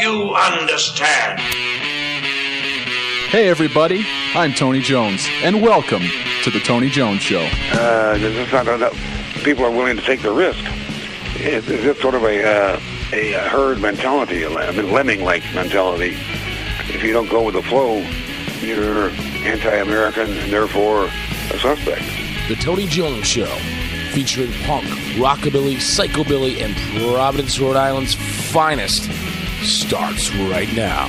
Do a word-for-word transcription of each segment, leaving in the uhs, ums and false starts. you understand. Hey everybody, I'm Tony Jones, and welcome to The Tony Jones Show. Uh, there's not enough people are willing to take the risk. It's, it's sort of a, uh, a herd mentality, a lemming-like mentality. If you don't go with the flow, you're anti-American and therefore a suspect. The Tony Jones Show, featuring punk, rockabilly, psychobilly, and Providence, Rhode Island's finest, starts right now.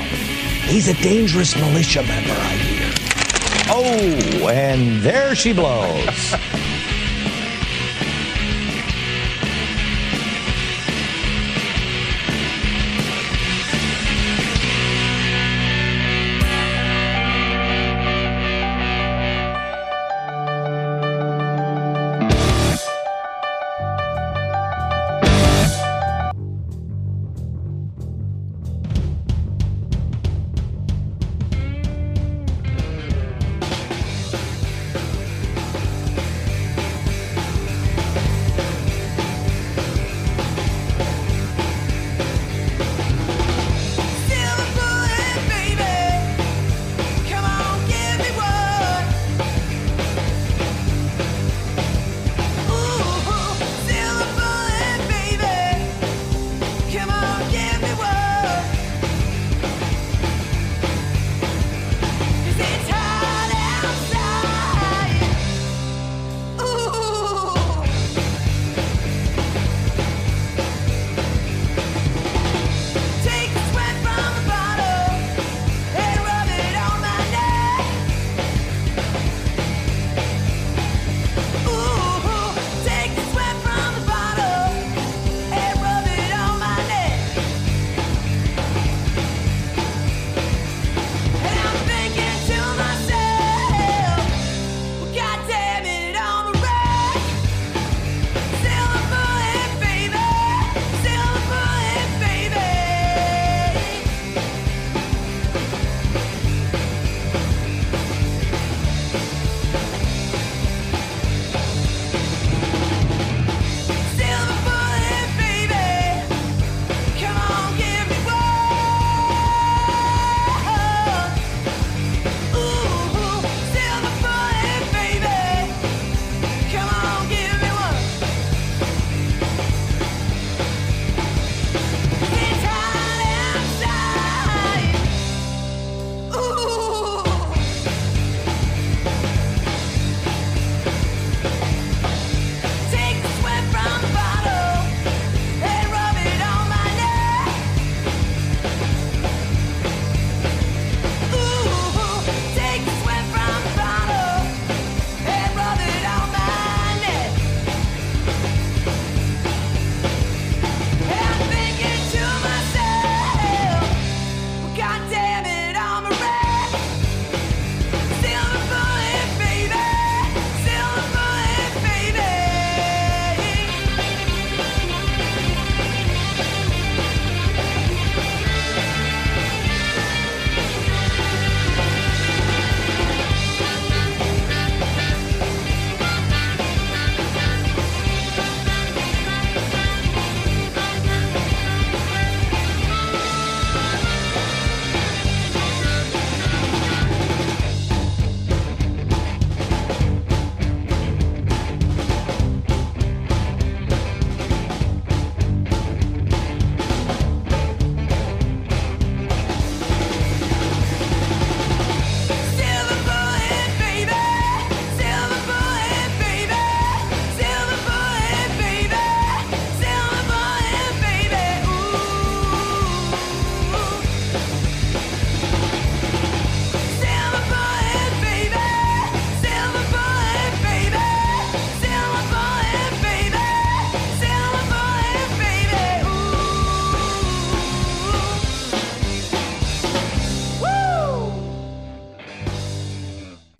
He's a dangerous militia member, I hear. Oh, and there she blows.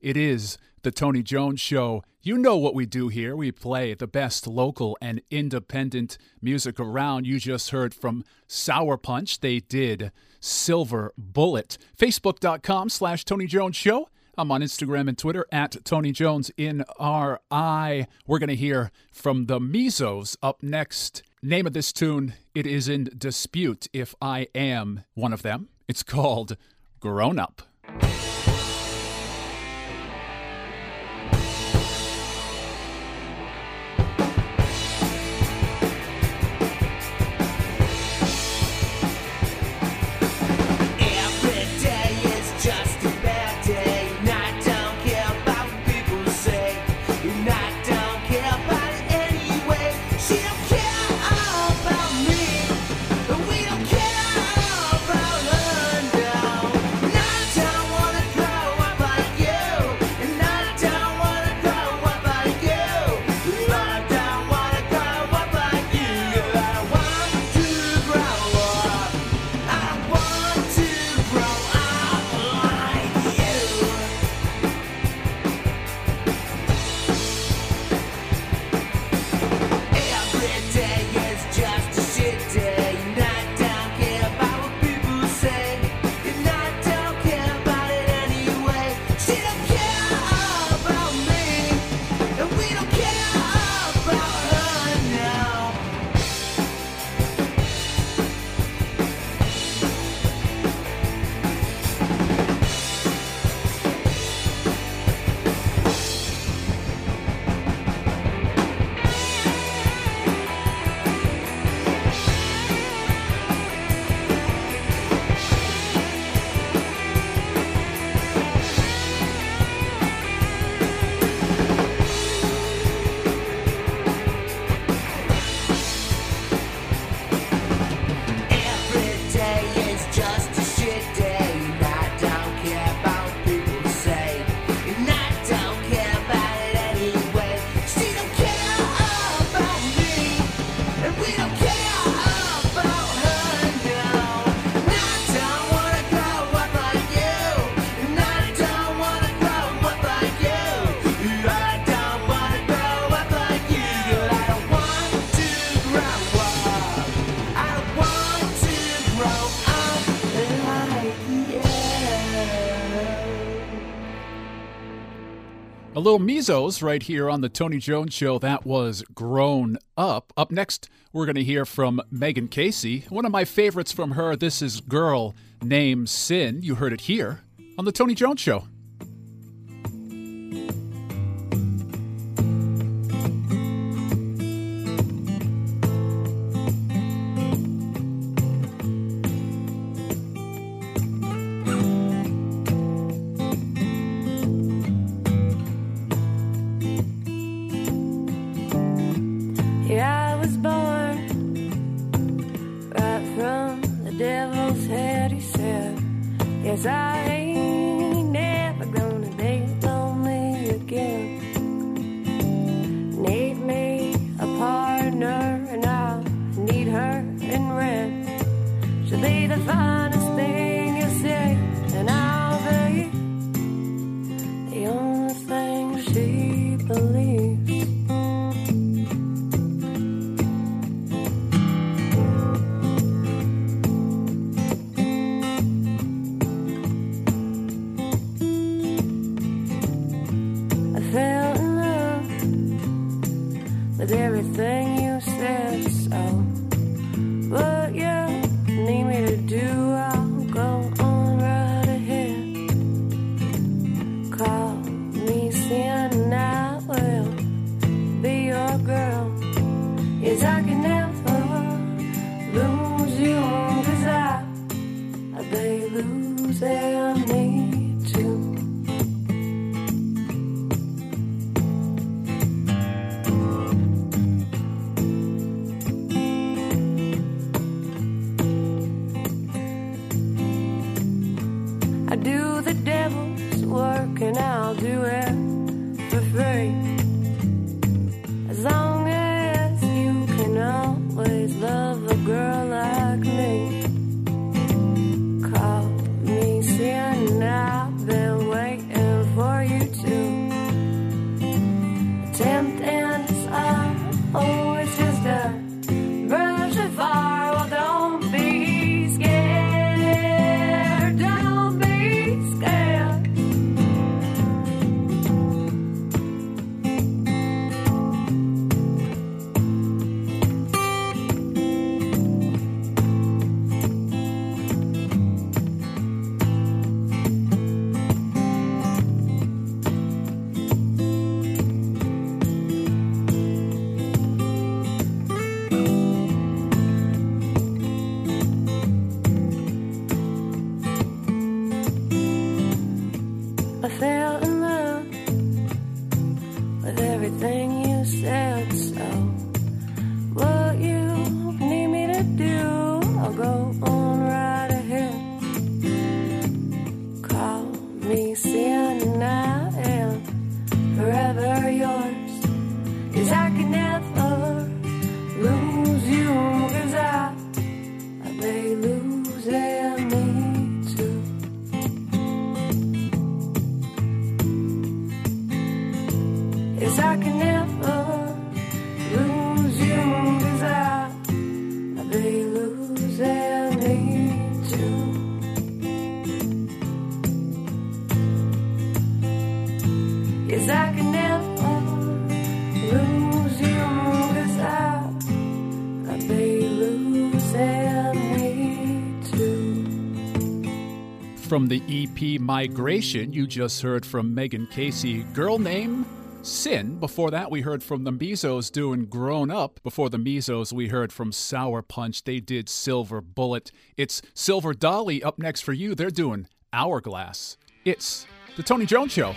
It is The Tony Jones Show. You know what we do here. We play the best local and independent music around. You just heard from Sour Punch. They did Silver Bullet. Facebook dot com slash Tony Jones Show. I'm on Instagram and Twitter at Tony Jones in R I. We're going to hear from the Mizos up next. Name of this tune, it is in dispute if I am one of them. It's called Grown Up. Little Mizos right here on the Tony Jones Show. That was Grown Up. Up next, we're going to hear from Megan Casey. One of my favorites from her. This is Girl Named Sin. You heard it here on the Tony Jones Show. from the E P Migration, you just heard from Megan Casey, Girl Named Sin. Before that, we heard from the Mizos doing Grown Up. Before the Mizos, we heard from Sour Punch. They did Silver Bullet. It's Silver Dolly up next for you. They're doing Hourglass. It's The Tony Jones Show.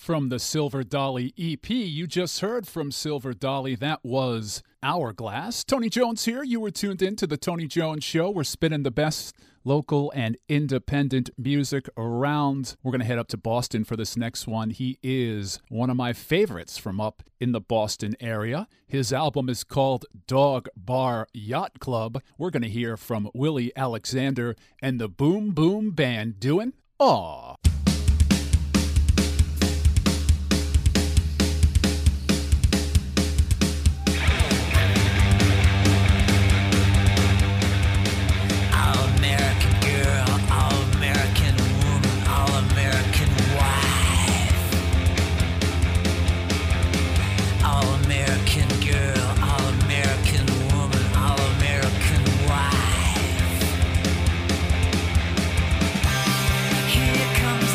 From the Silver Dolly E P, you just heard from Silver Dolly. That was Hourglass. Tony Jones here. You were tuned in to The Tony Jones Show. We're spinning the best local and independent music around. We're going to head up to Boston for this next one. He is one of my favorites from up in the Boston area. His album is called Dog Bar Yacht Club. We're going to hear from Willie Alexander and the Boom Boom Band doing Aw. Here comes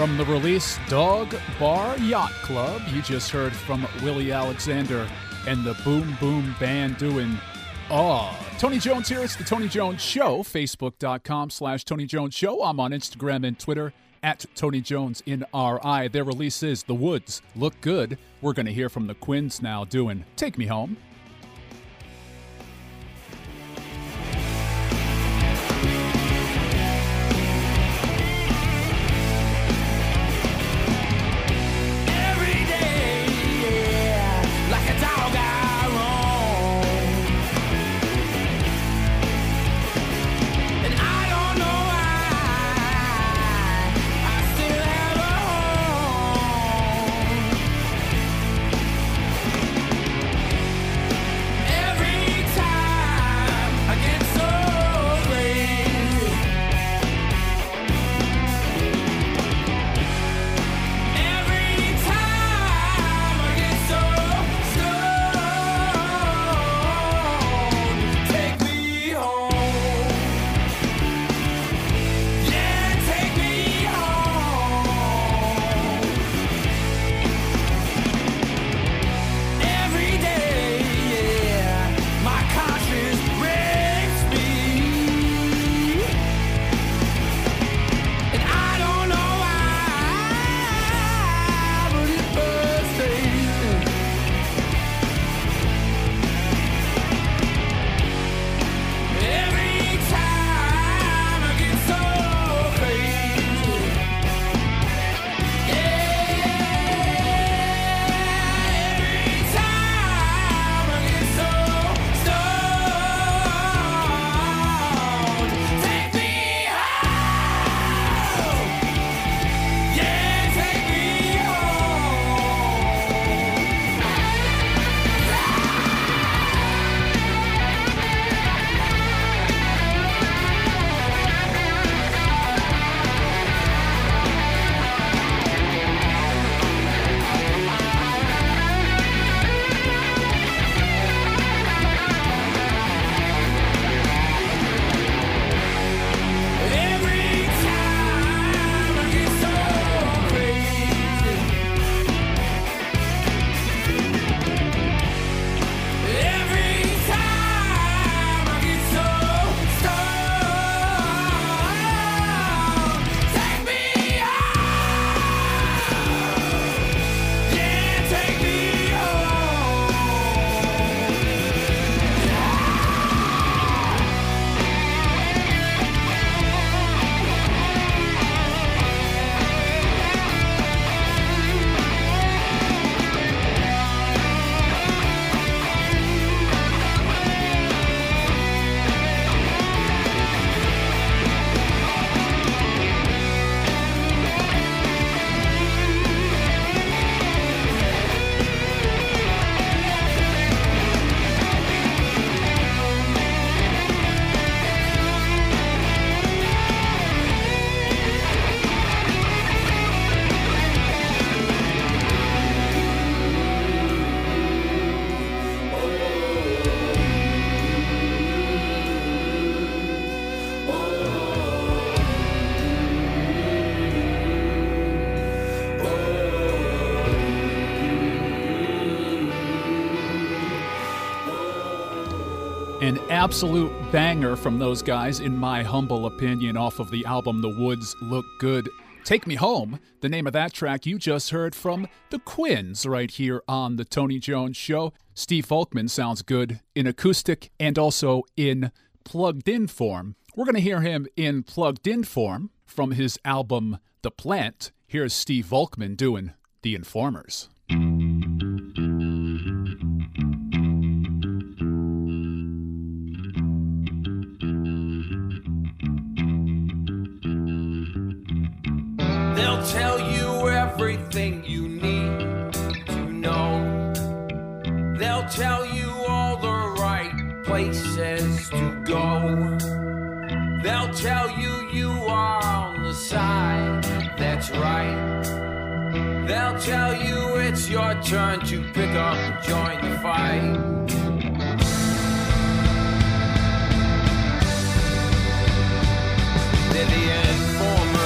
From the release Dog Bar Yacht Club, you just heard from Willie Alexander and the Boom Boom Band doing Aw. Tony Jones here. It's the Tony Jones Show. Facebook.com slash Tony Jones Show. I'm on Instagram and Twitter at Tony Jones in R I. Their release is The Woods Look Good. We're going to hear from the Quinns now doing Take Me Home. An absolute banger from those guys, in my humble opinion, off of the album The Woods Look Good. Take Me Home, the name of that track you just heard from the Quinns right here on The Tony Jones Show. Steve Volkman sounds good in acoustic and also in plugged-in form. We're going to hear him in plugged-in form from his album The Plant. Here's Steve Volkman doing The Informers. They'll tell you everything you need to know. They'll tell you all the right places to go. They'll tell you you are on the side that's right. They'll tell you it's your turn to pick up and join the fight. They're the informers.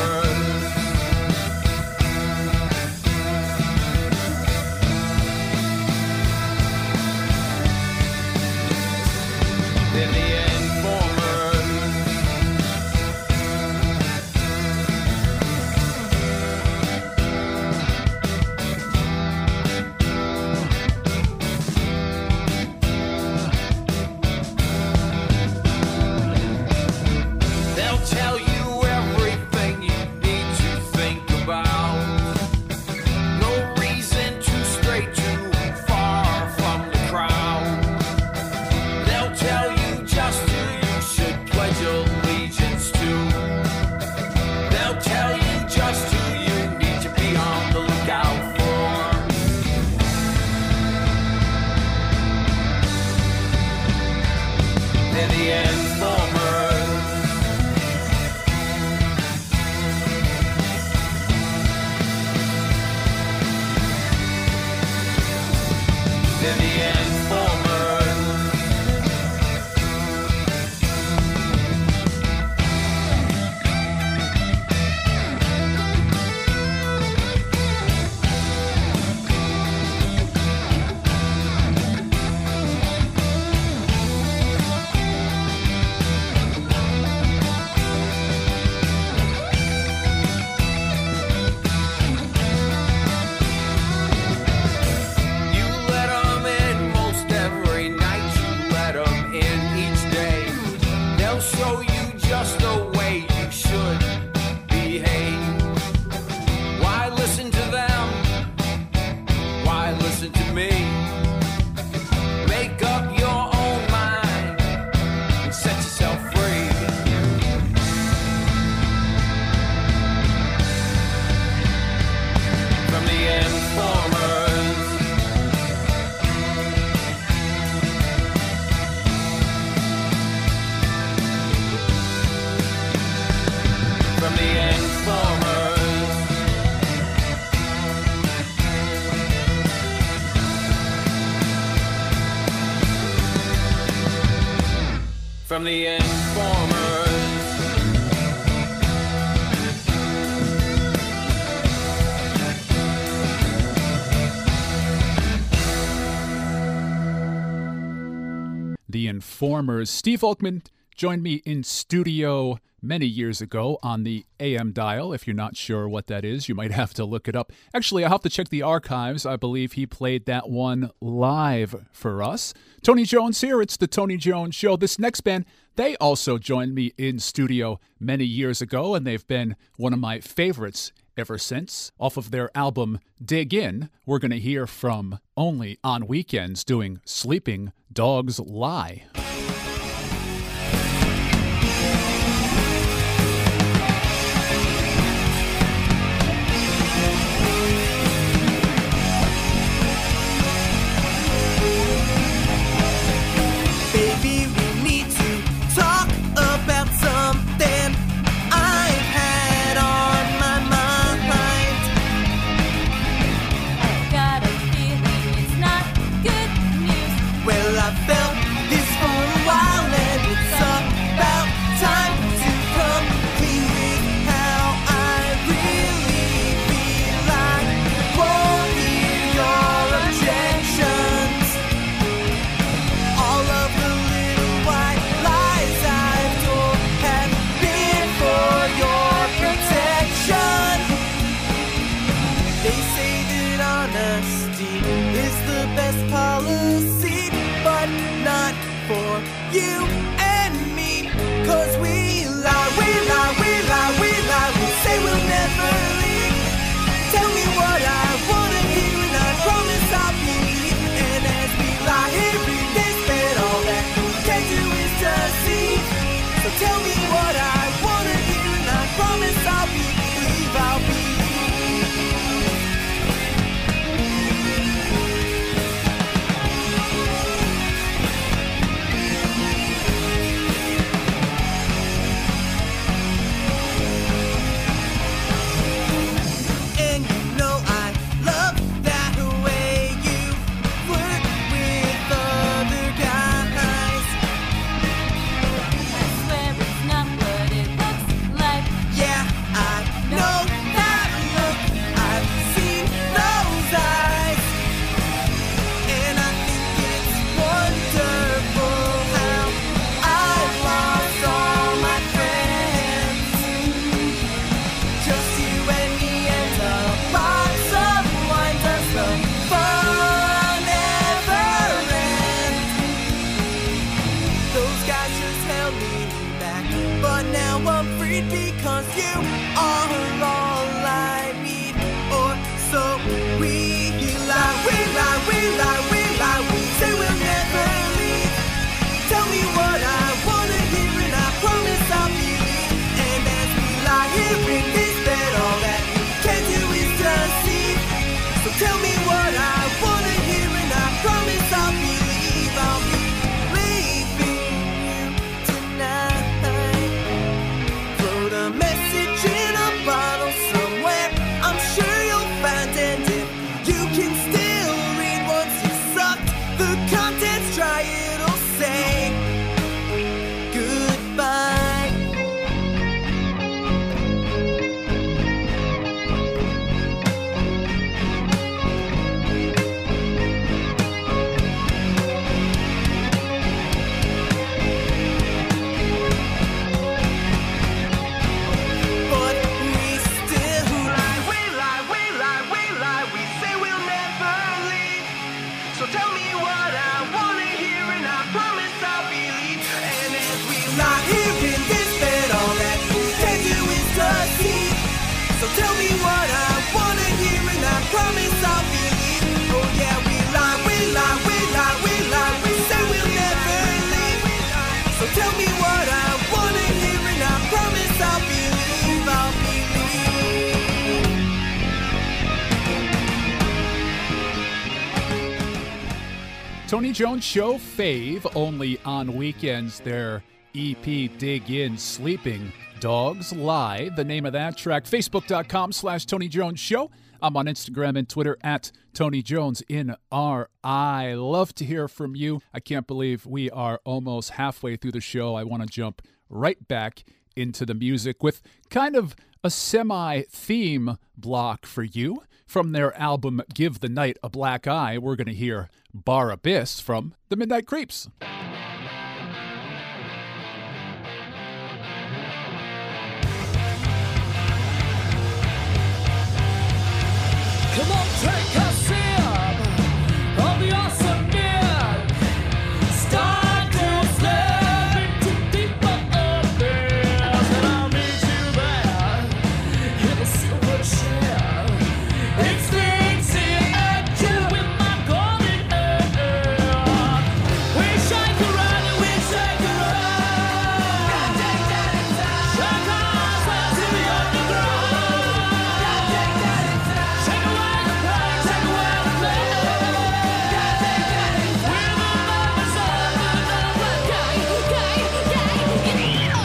from The Informers. The Informers. Steve Volkman joined me in studio many years ago on the A M dial. If you're not sure what that is, you might have to look it up. Actually, I'll have to check the archives. I believe he played that one live for us. Tony Jones here. It's the Tony Jones Show. This next band, they also joined me in studio many years ago, and they've been one of my favorites ever since. Off of their album, Dig In, we're going to hear from Only on Weekends doing Sleeping Dogs Lie. Tony Jones Show fave, Only on Weekends, their E P Dig In, Sleeping Dogs Lie. The name of that track, facebook dot com slash Tony Jones Show. I'm on Instagram and Twitter at Tony Jones in R I. Love to hear from you. I can't believe we are almost halfway through the show. I want to jump right back into the music with kind of a semi-theme block for you. From their album Give the Night a Black Eye, we're going to hear Bar Abyss from The Midnight Creeps. Come on, take us in on the awesome men. Start to slip into deeper abyss, and I'll meet you there in a silver chair. It's things in with my golden hair. We shake around and we shake around. Shake us out to the underground. Take away the pain. We're the lovers of the night. Dance to the beats of your heart's defeats. Feel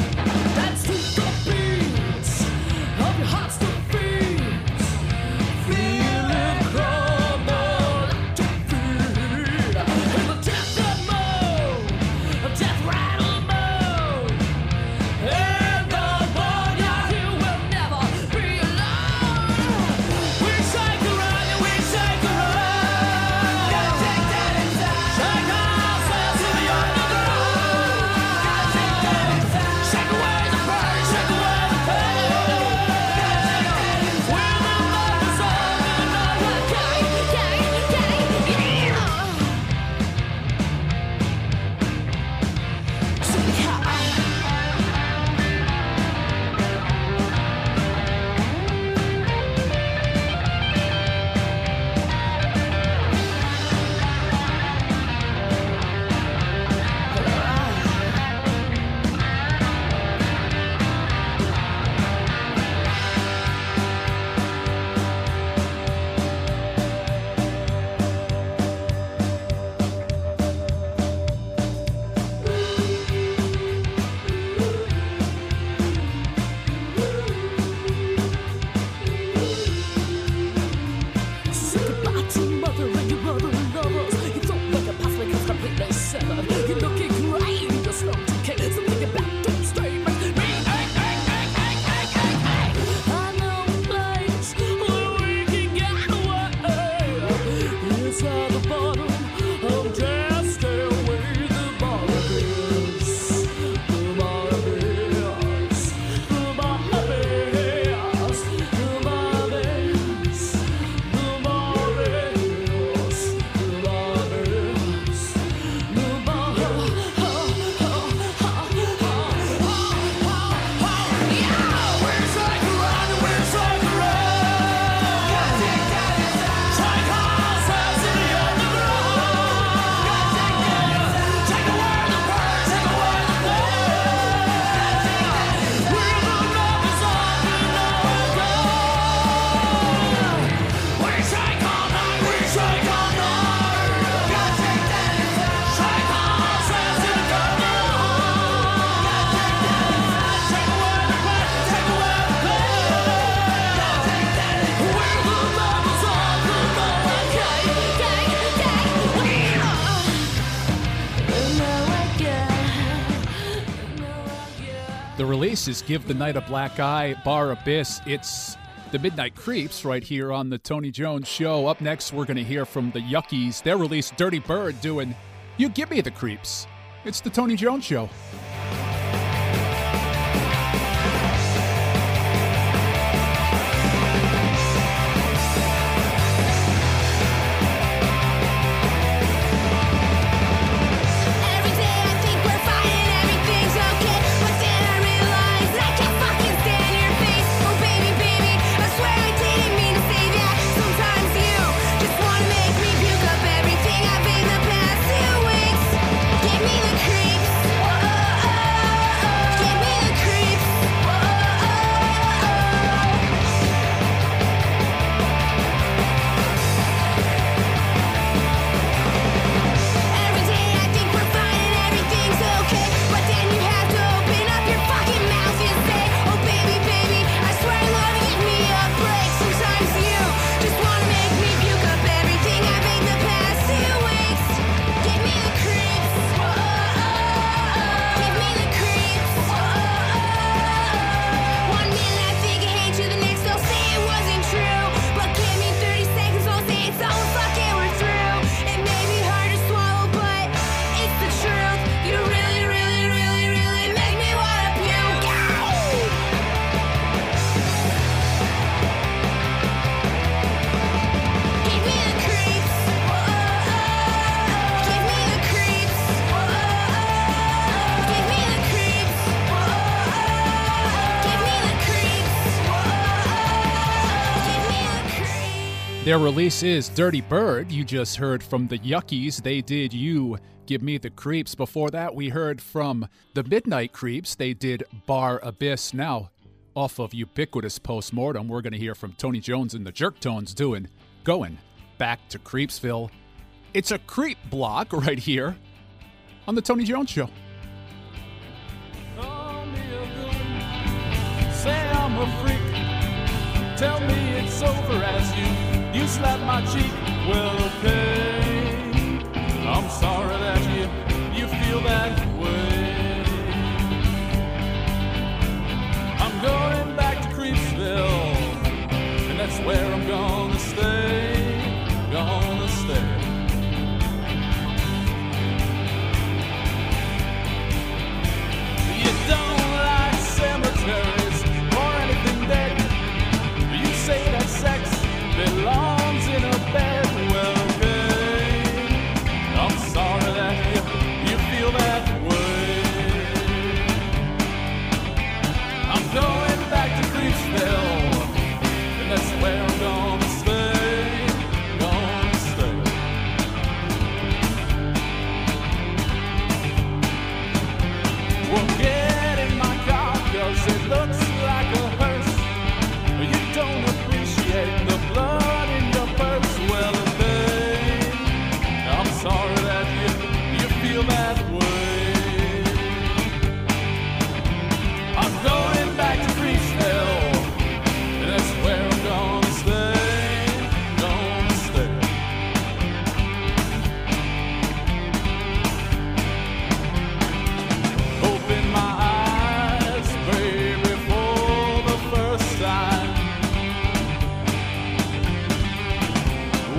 it crumble at your feet. In the death mode, a death rattle mode. In the world, yeah, you will never be alone. We shake around and we shake around. Shake ourselves to the underground. Shake away the pain, shake away the pain. We're the lovers of the night. Say goodbye to mother and your brother and lovers. You don't look at past like it's completely severed. You're looking great, you're slow to kick. So think about those statements. Me, hey, hey, hey, hey, hey, hey, hey. I know a place where we can get away. It's at the bottom of death's stairway. The bar abyss, the bar abyss, the bar abyss, the bar abyss. The bar is, the bar is, the bar yeah, we're shake around and we're shake around. Shake ourselves to the underground. Take away the pain, take away the pain. We're the lovers of the underground. We shake all night, we shake all night. Shake ourselves to the underground. Take away the pain, take away the pain. We're the lovers of the night. The release is Give the Night a Black Eye, Bar Abyss. It's The Midnight Creeps right here on the Tony Jones Show. Up next, we're going to hear from the Yuckies. Their release, Dirty Bird, doing You Give Me the Creeps. It's the Tony Jones Show. Every day I think we're fine and everything's okay, but then I realize I can't fucking stand your face. Oh baby, baby, I swear I didn't mean to say that. Sometimes you just wanna make me puke up everything I've been the past two weeks. Give me the creeps. Oh, oh, Their release is Dirty Bird. You just heard from the Yuckies. They did You Give Me the Creeps. Before that, we heard from the Midnight Creeps. They did Bar Abyss. Now, off of Ubiquitous Postmortem, we're going to hear from Tony Jones and the Jerktones doing Going Back to Creepsville. It's a creep block right here on The Tony Jones Show. Call me a goon. Say I'm a freak. Tell me it's over as you, you slap my cheek. Well, okay. I'm sorry that you, you feel that way. I'm going back to Creepsville, and that's where I'm gonna stay. Gonna stay. You don't like cemeteries or anything dead. You say that sex belongs in a bed. Well, okay, I'm sorry that you, you feel that way. I'm going back to Creepsville, and that's where I'm gonna stay, gonna stay. Well, yeah. It looks like a hearse. You don't appreciate the blood in your purse. Well, babe, I'm sorry that you, you feel that way. I'm going back to Creepsville. That's where I'm gonna stay. Gonna stay. Open my eyes.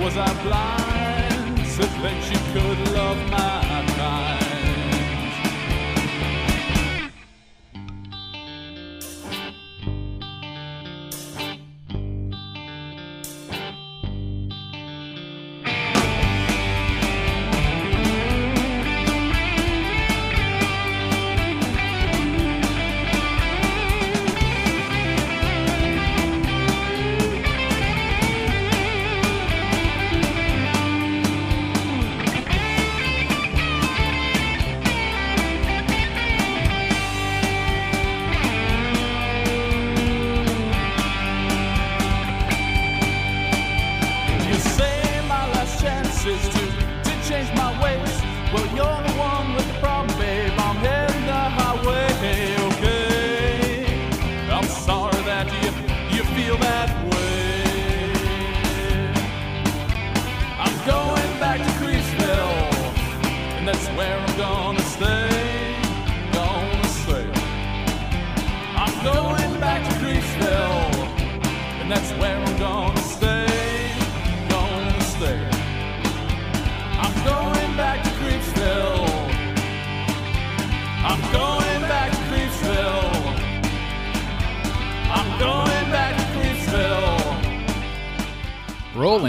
Was I blind to think you could love my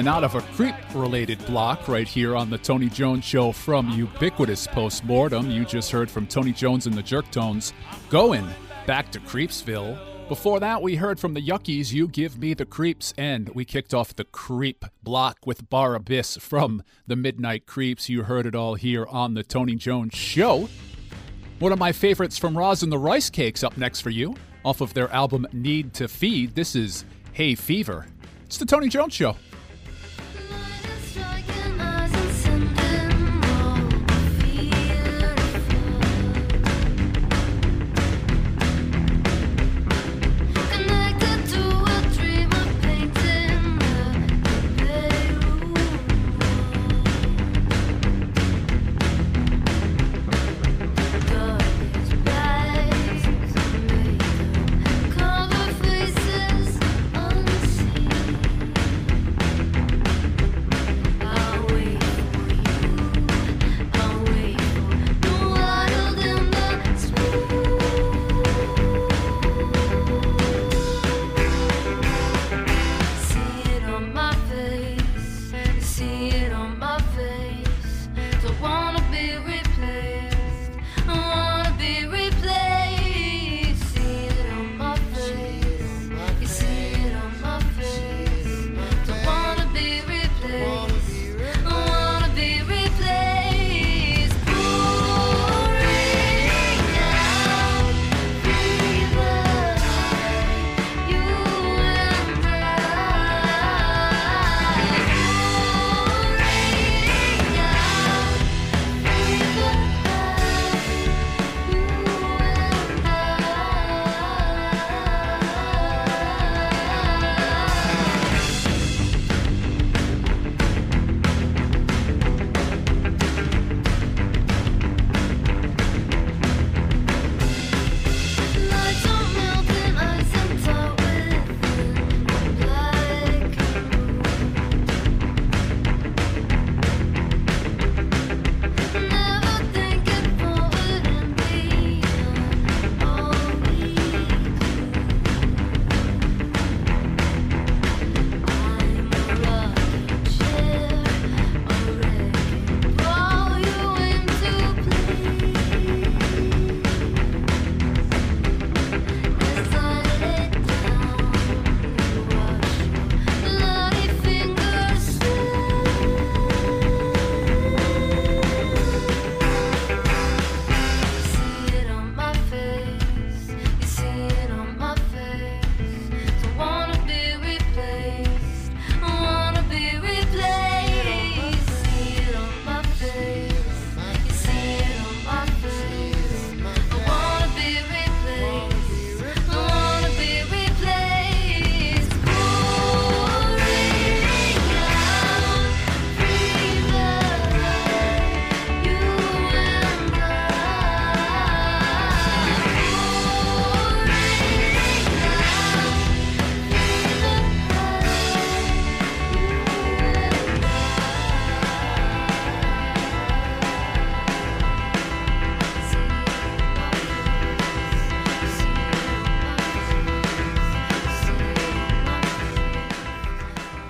out of a creep-related block right here on the Tony Jones Show from Ubiquitous Postmortem. You just heard from Tony Jones and the Jerktones, Going Back to Creepsville. Before that, we heard from the Yuckies, You Give Me the Creeps, and we kicked off the creep block with Bar Abyss from the Midnight Creeps. You heard it all here on the Tony Jones Show. One of my favorites from Roz and the Rice Cakes up next for you, off of their album Need to Feed. This is Hey Fever. It's the Tony Jones Show.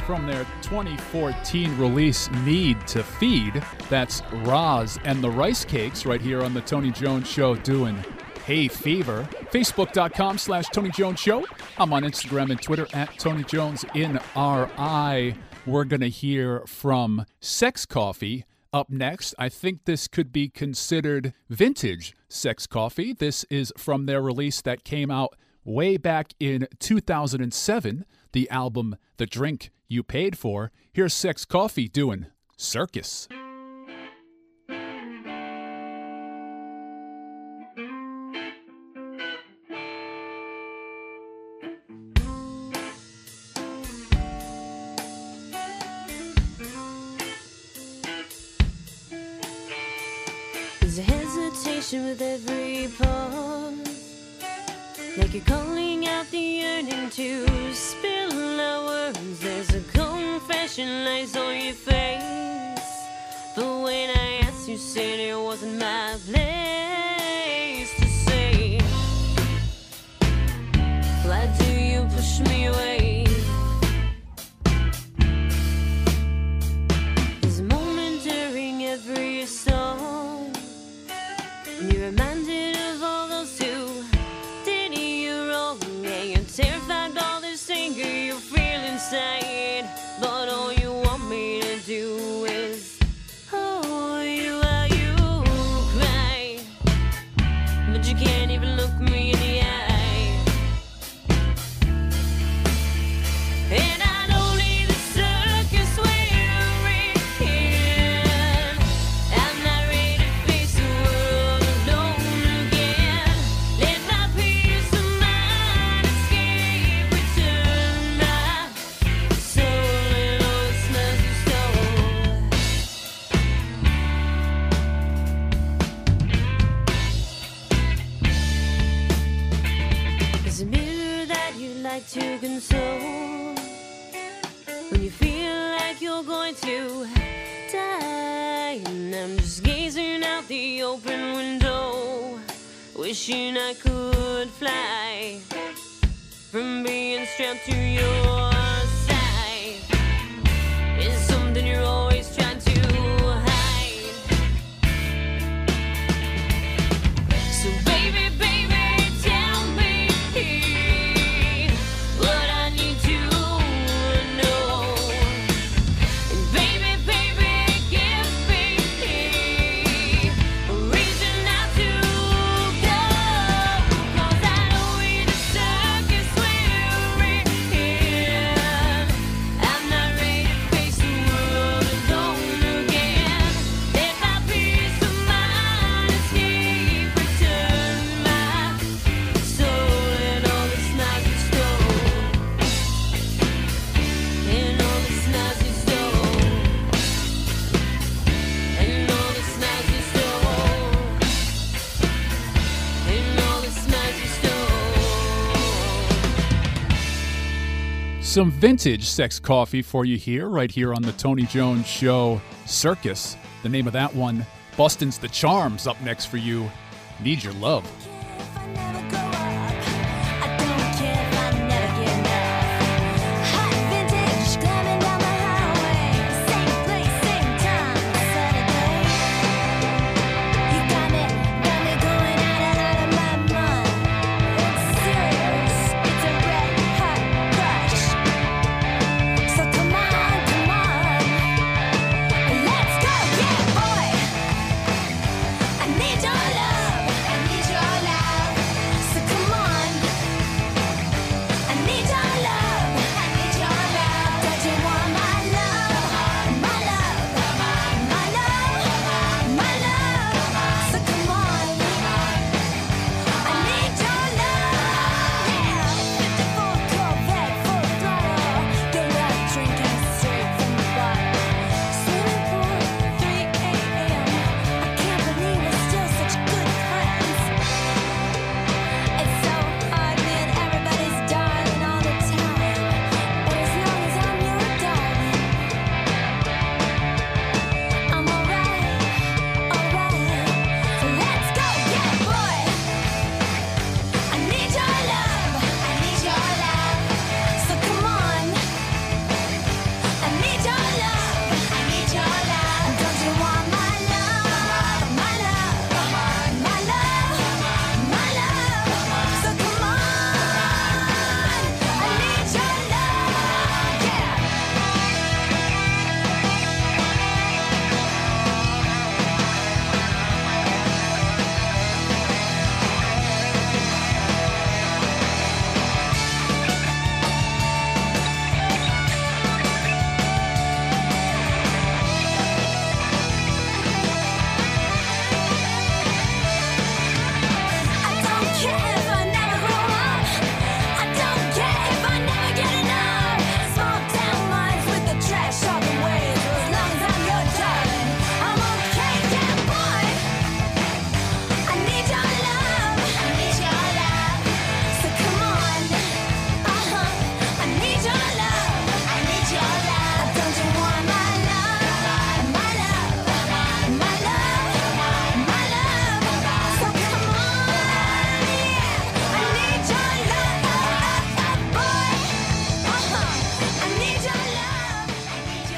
from their twenty fourteen release, Need to Feed. That's Roz and the Rice Cakes right here on the Tony Jones Show doing Hey Fever. Facebook.com slash Tony Jones Show. I'm on Instagram and Twitter at Tony Jones N R I. We're going to hear from Sex Coffee up next. I think this could be considered vintage Sex Coffee. This is from their release that came out way back in two thousand seven, the album The Drink You Paid For. Here's Sex Coffee doing Circus. There's a hesitation with every pause, like you're calling out the yearning to spill out words. There's a confession, lies on your face. But when I asked, you said it wasn't my place to say. Why do you push me away? There's a moment during every song when you're reminded but all you want me to do is, oh, you are you, cry, but you can't even look me in the eye. And I don't need the circus we're in. I'm not ready to face the world alone again. Let my peace of mind escape, return my to console when you feel like you're going to die. And I'm just gazing out the open window, wishing I could fly from being strapped to your side. It's something you're always trying to hide. So baby, baby, some vintage Sex Coffee for you here, right here on the Tony Jones Show. Circus, the name of that one. Boston's The Charms up next for you. Need Your Love. I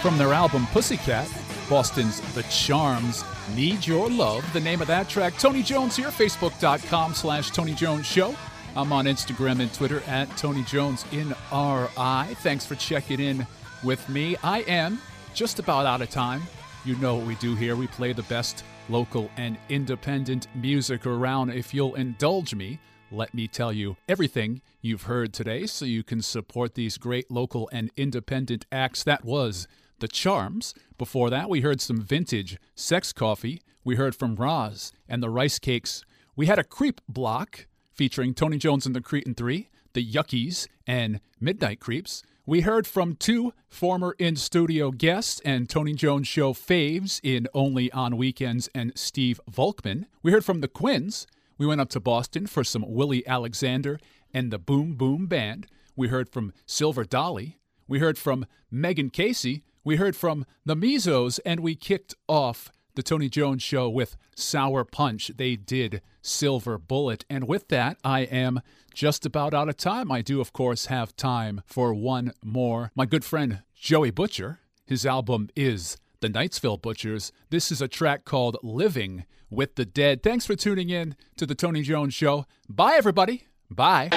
From their album Pussycat, Boston's The Charms, Need Your Love, the name of that track. Tony Jones here, facebook dot com slash Tony Jones Show. I'm on Instagram and Twitter at Tony Jones N R I. Thanks for checking in with me. I am just about out of time. You know what we do here. We play the best local and independent music around. If you'll indulge me, let me tell you everything you've heard today so you can support these great local and independent acts. That was The Charms. Before that, we heard some vintage Sex Coffee. We heard from Roz and the Rice Cakes. We had a Creep Block featuring Tony Jones and the Cretin Three, The Yuckies, and Midnight Creeps. We heard from two former in-studio guests and Tony Jones Show faves in Only on Weekends and Steve Volkman. We heard from the Quinns. We went up to Boston for some Willie Alexander and the Boom Boom Band. We heard from Silver Dolly. We heard from Megan Casey. We heard from The Mizos, and we kicked off the Tony Jones Show with Sour Punch. They did Silver Bullet. And with that, I am just about out of time. I do, of course, have time for one more. My good friend Joey Butcher, his album is The Knightsville Butchers. This is a track called Living with the Dead. Thanks for tuning in to the Tony Jones Show. Bye, everybody. Bye.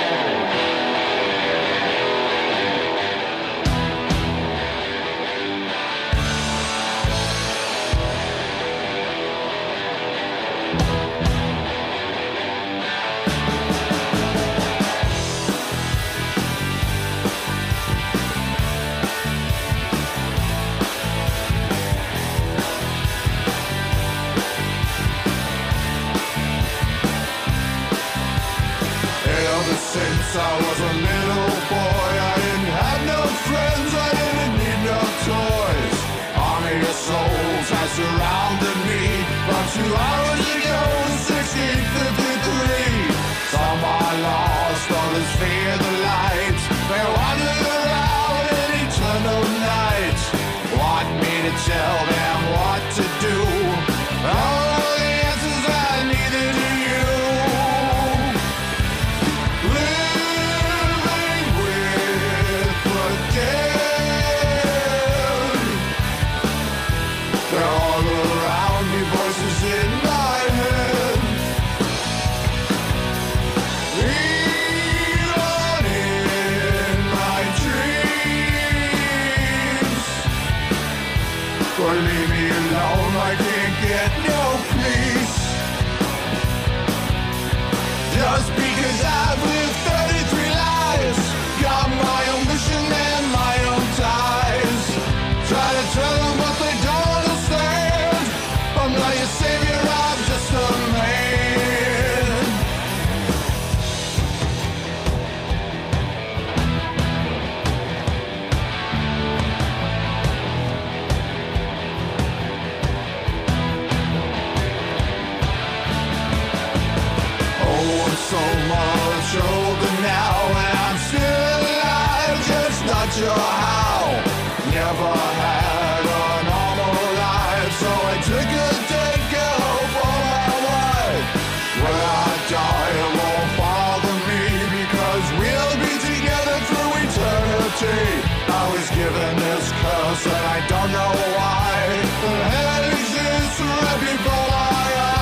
I was a little boy, I didn't have no friends, I didn't need no toys. Army of souls has surrounded me, but two hours ago, sixteen fifty-three. Some are lost, others fear the light. They wander around in eternal night. Want me to tell them what to do? All the answers I needed to you. Just because I've lived thirty-three lives, got my own mission and my own ties. Try to tell them what they don't understand. I'm not your savior, I'm just a man. So much older now, and I'm still alive, just not sure how. Never had a normal life, so I took a taker for my wife. When I die, it won't bother me, because we'll be together through eternity. I was given this curse, and I don't know why. The hell exists right before my eyes.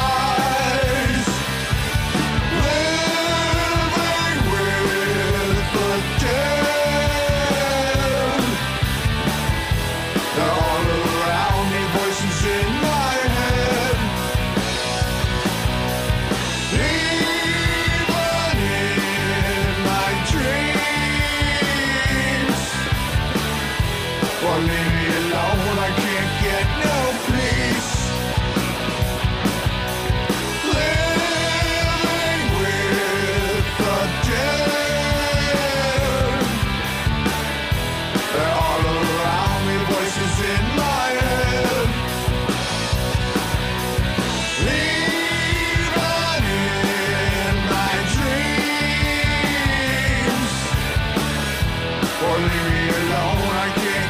Leave me alone, I can't.